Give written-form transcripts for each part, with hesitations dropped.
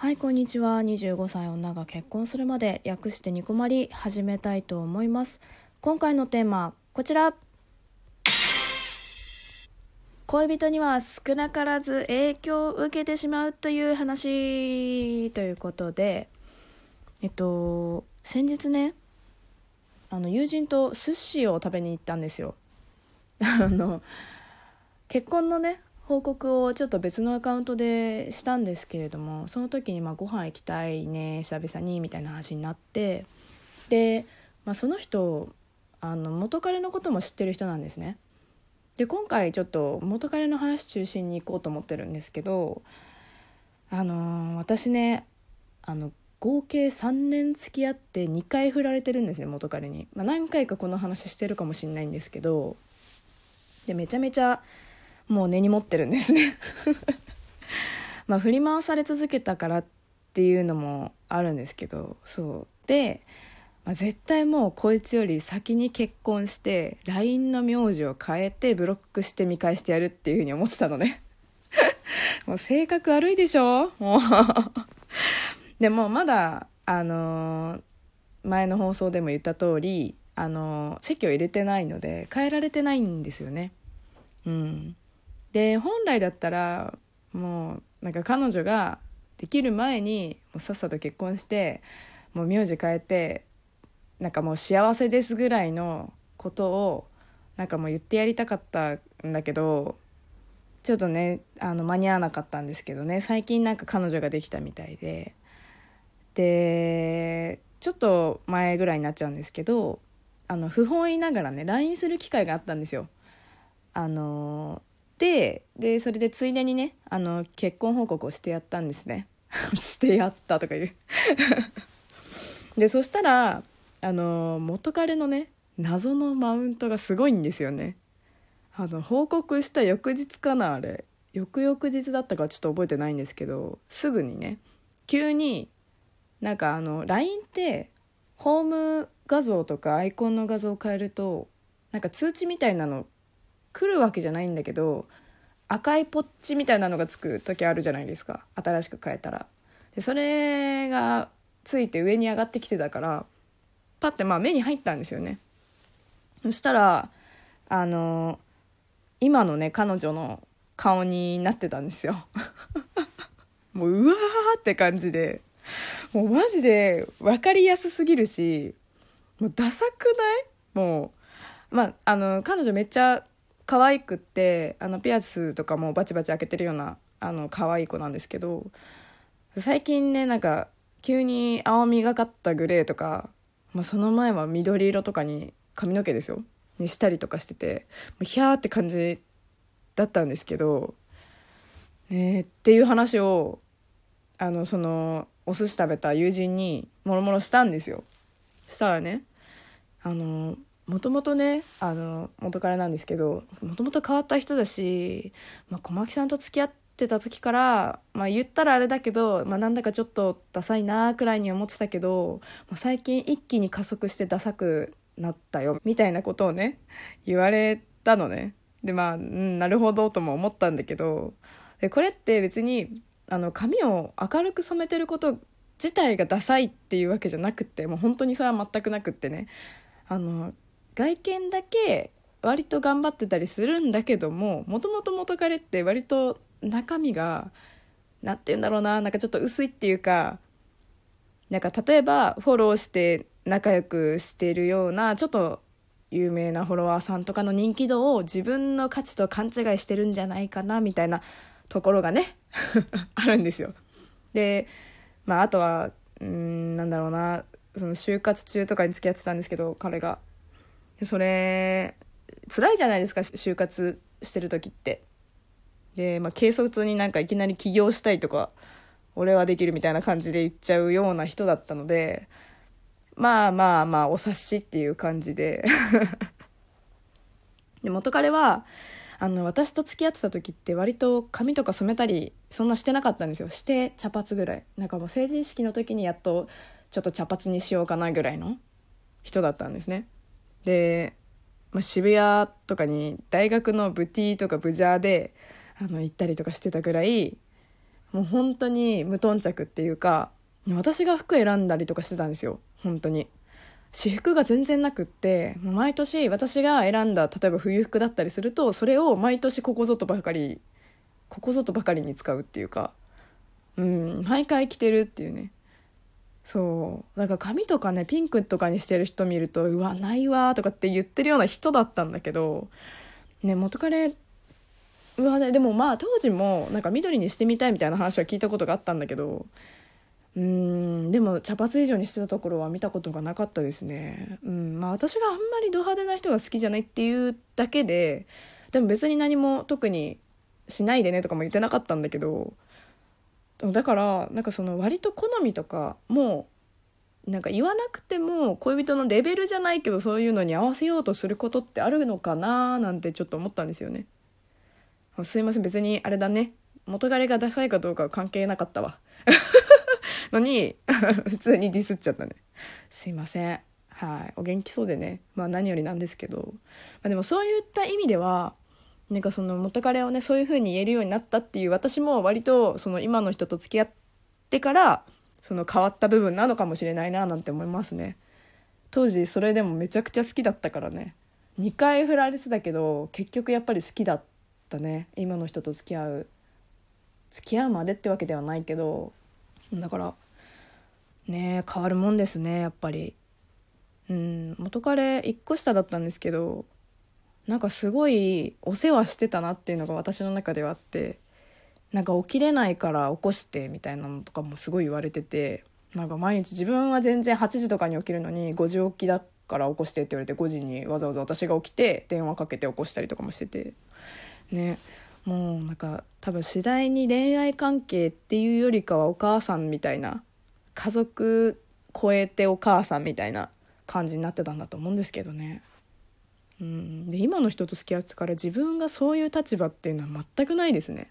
はい、こんにちは。25歳女が結婚するまで、略してニコマリ始めたいと思います。今回のテーマこちら。恋人には少なからず影響を受けてしまうという話ということで、先日ね、友人と寿司を食べに行ったんですよ。結婚のね報告をちょっと別のアカウントでしたんですけれども、その時にご飯行きたいね久々にみたいな話になって、で、その人元彼のことも知ってる人なんですね。で、今回ちょっと元彼の話中心に行こうと思ってるんですけど、私ね合計3年付き合って2回振られてるんですね、元彼に。何回かこの話してるかもしれないんですけど、でめちゃめちゃもう根に持ってるんですね。振り回され続けたからっていうのもあるんですけど、そうで、絶対もうこいつより先に結婚して LINE の名字を変えてブロックして見返してやるっていう風に思ってたのね。もう性格悪いでしょもう。でもまだ前の放送でも言った通り籍を入れてないので変えられてないんですよね。うん、で本来だったらもう彼女ができる前にもうさっさと結婚してもう名字変えてもう幸せですぐらいのことをもう言ってやりたかったんだけど、ちょっとね間に合わなかったんですけどね。最近彼女ができたみたいで、でちょっと前ぐらいになっちゃうんですけど不本意ながらね LINE する機会があったんですよ。でそれでついでにね結婚報告をしてやったんですね。してやったとか言う。でそしたら元彼のね謎のマウントがすごいんですよね。報告した翌日かな、あれ翌々日だったかちょっと覚えてないんですけど、すぐにね急にLINE ってホーム画像とかアイコンの画像を変えると通知みたいなの来るわけじゃないんだけど赤いポッチみたいなのがつく時あるじゃないですか、新しく変えたら。でそれがついて上に上がってきてたからパッて目に入ったんですよね。そしたら今のね彼女の顔になってたんですよ。もううわーって感じで、もうマジで分かりやすすぎるしもうダサくない？もう彼女めっちゃ可愛くってピアスとかもバチバチ開けてるような可愛い子なんですけど、最近ね急に青みがかったグレーとか、その前は緑色とかに髪の毛ですよにしたりとかしてて、もうヒャーって感じだったんですけどねっていう話をお寿司食べた友人にもろもろしたんですよ。したらねもともとね元彼なんですけど、もともと変わった人だし、小牧さんと付き合ってた時から、言ったらあれだけど、なんだかちょっとダサいなくらいに思ってたけど、最近一気に加速してダサくなったよみたいなことをね言われたのね。でなるほどとも思ったんだけど、でこれって別に髪を明るく染めてること自体がダサいっていうわけじゃなくて、もう本当にそれは全くなくってね、外見だけ割と頑張ってたりするんだけども、もともと元彼って割と中身がちょっと薄いっていうか、例えばフォローして仲良くしてるようなちょっと有名なフォロワーさんとかの人気度を自分の価値と勘違いしてるんじゃないかなみたいなところがねあるんですよ。であとはその就活中とかに付き合ってたんですけど、彼がそれ辛いじゃないですか就活してる時って。で軽率にいきなり起業したいとか俺はできるみたいな感じで言っちゃうような人だったので、お察しっていう感じで。で元彼は私と付き合ってた時って割と髪とか染めたりそんなしてなかったんですよ。して茶髪ぐらい、もう成人式の時にやっとちょっと茶髪にしようかなぐらいの人だったんですね。で、渋谷とかに大学のブティーとかブジャーで行ったりとかしてたぐらいもう本当に無頓着っていうか、私が服選んだりとかしてたんですよ。本当に私服が全然なくって、毎年私が選んだ例えば冬服だったりすると、それを毎年ここぞとばかりに使うっていうか、毎回着てるっていうね。そうなんか髪とかね、ピンクとかにしてる人見ると、うわないわとかって言ってるような人だったんだけどね、元彼はね、でもまあ当時もなんか緑にしてみたいみたいな話は聞いたことがあったんだけど、でも茶髪以上にしてたところは見たことがなかったですね。まあ私があんまりド派手な人が好きじゃないっていうだけで、でも別に何も特にしないでねとかも言ってなかったんだけど、だからなんかその割と好みとかもなんか言わなくても恋人のレベルじゃないけど、そういうのに合わせようとすることってあるのかななんてちょっと思ったんですよね。すいません、別にあれだね、元彼がダサいかどうかは関係なかったわのに普通にディスっちゃったね。すいません。はい、お元気そうでね、まあ何よりなんですけど、まあ、でもそういった意味ではなんかその元彼をね、そういう風に言えるようになったっていう、私も割とその今の人と付き合ってからその変わった部分なのかもしれないななんて思いますね。当時それでもめちゃくちゃ好きだったからね、2回振られてたけど結局やっぱり好きだったね、今の人と付き合うまでってわけではないけど。だからね、変わるもんですねやっぱり。元彼1個下だったんですけど、なんかすごいお世話してたなっていうのが私の中ではあって、なんか起きれないから起こしてみたいなのとかもすごい言われてて、なんか毎日自分は全然8時とかに起きるのに5時起きだから起こしてって言われて、5時にわざわざ私が起きて電話かけて起こしたりとかもしててね。もうなんか多分次第に恋愛関係っていうよりかはお母さんみたいな、家族超えてお母さんみたいな感じになってたんだと思うんですけどね。で今の人と付き合ってから自分がそういう立場っていうのは全くないですね。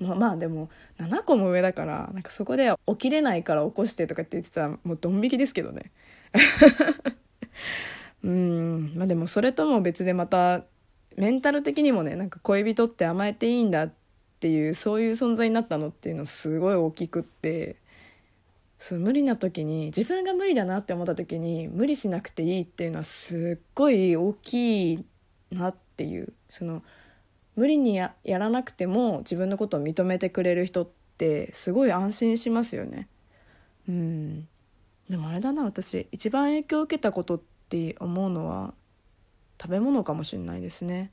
まあでも7個も上だから、なんかそこで起きれないから起こしてとかって言ってたらもうドン引きですけどねまあでもそれとも別でまたメンタル的にもね、なんか恋人って甘えていいんだっていう、そういう存在になったのっていうのすごい大きくって、そう無理な時に、自分が無理だなって思った時に無理しなくていいっていうのはすっごい大きいなっていう、その無理に やらなくても自分のことを認めてくれる人ってすごい安心しますよね。でもあれだな、私一番影響を受けたことって思うのは食べ物かもしれないですね。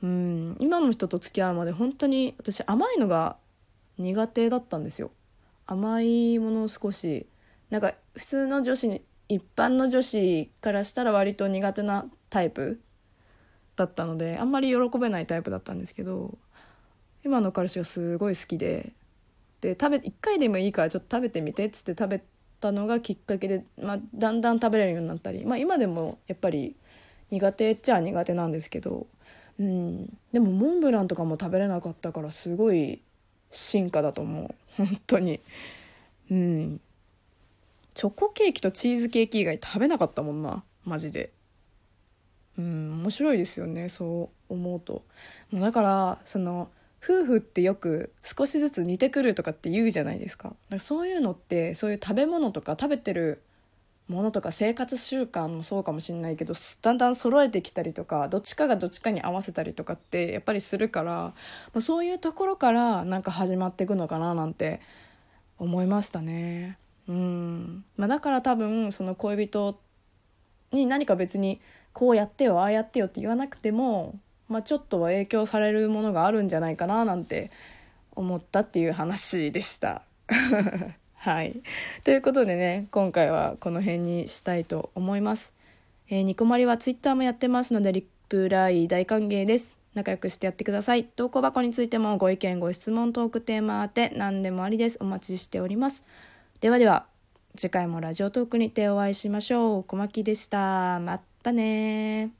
今の人と付き合うまで本当に私甘いのが苦手だったんですよ。甘いものを少しなんか普通の女子、一般の女子からしたら割と苦手なタイプだったので、あんまり喜べないタイプだったんですけど、今の彼氏がすごい好きで、1回でもいいからちょっと食べてみてっつって食べたのがきっかけで、まあ、だんだん食べれるようになったり、まあ、今でもやっぱり苦手っちゃ苦手なんですけど、でもモンブランとかも食べれなかったからすごい進化だと思う本当に。チョコケーキとチーズケーキ以外食べなかったもんなマジで。面白いですよね、そう思うと。もうだからその夫婦ってよく少しずつ似てくるとかって言うじゃないですか。だからそういうのって、そういう食べ物とか食べてるものとか生活習慣もそうかもしれないけど、だんだん揃えてきたりとか、どっちかがどっちかに合わせたりとかってやっぱりするから、そういうところからなんか始まっていくのかななんて思いましたね。まあ、だから多分その恋人に何か別にこうやってよああやってよって言わなくても、まあ、ちょっとは影響されるものがあるんじゃないかななんて思ったっていう話でしたはい、ということでね、今回はこの辺にしたいと思います。ニコマリはツイッターもやってますので、リプライ大歓迎です。仲良くしてやってください。投稿箱についてもご意見ご質問、トークテーマ宛て何でもありです。お待ちしております。ではでは、次回もラジオトークにてお会いしましょう。小牧でした。またね。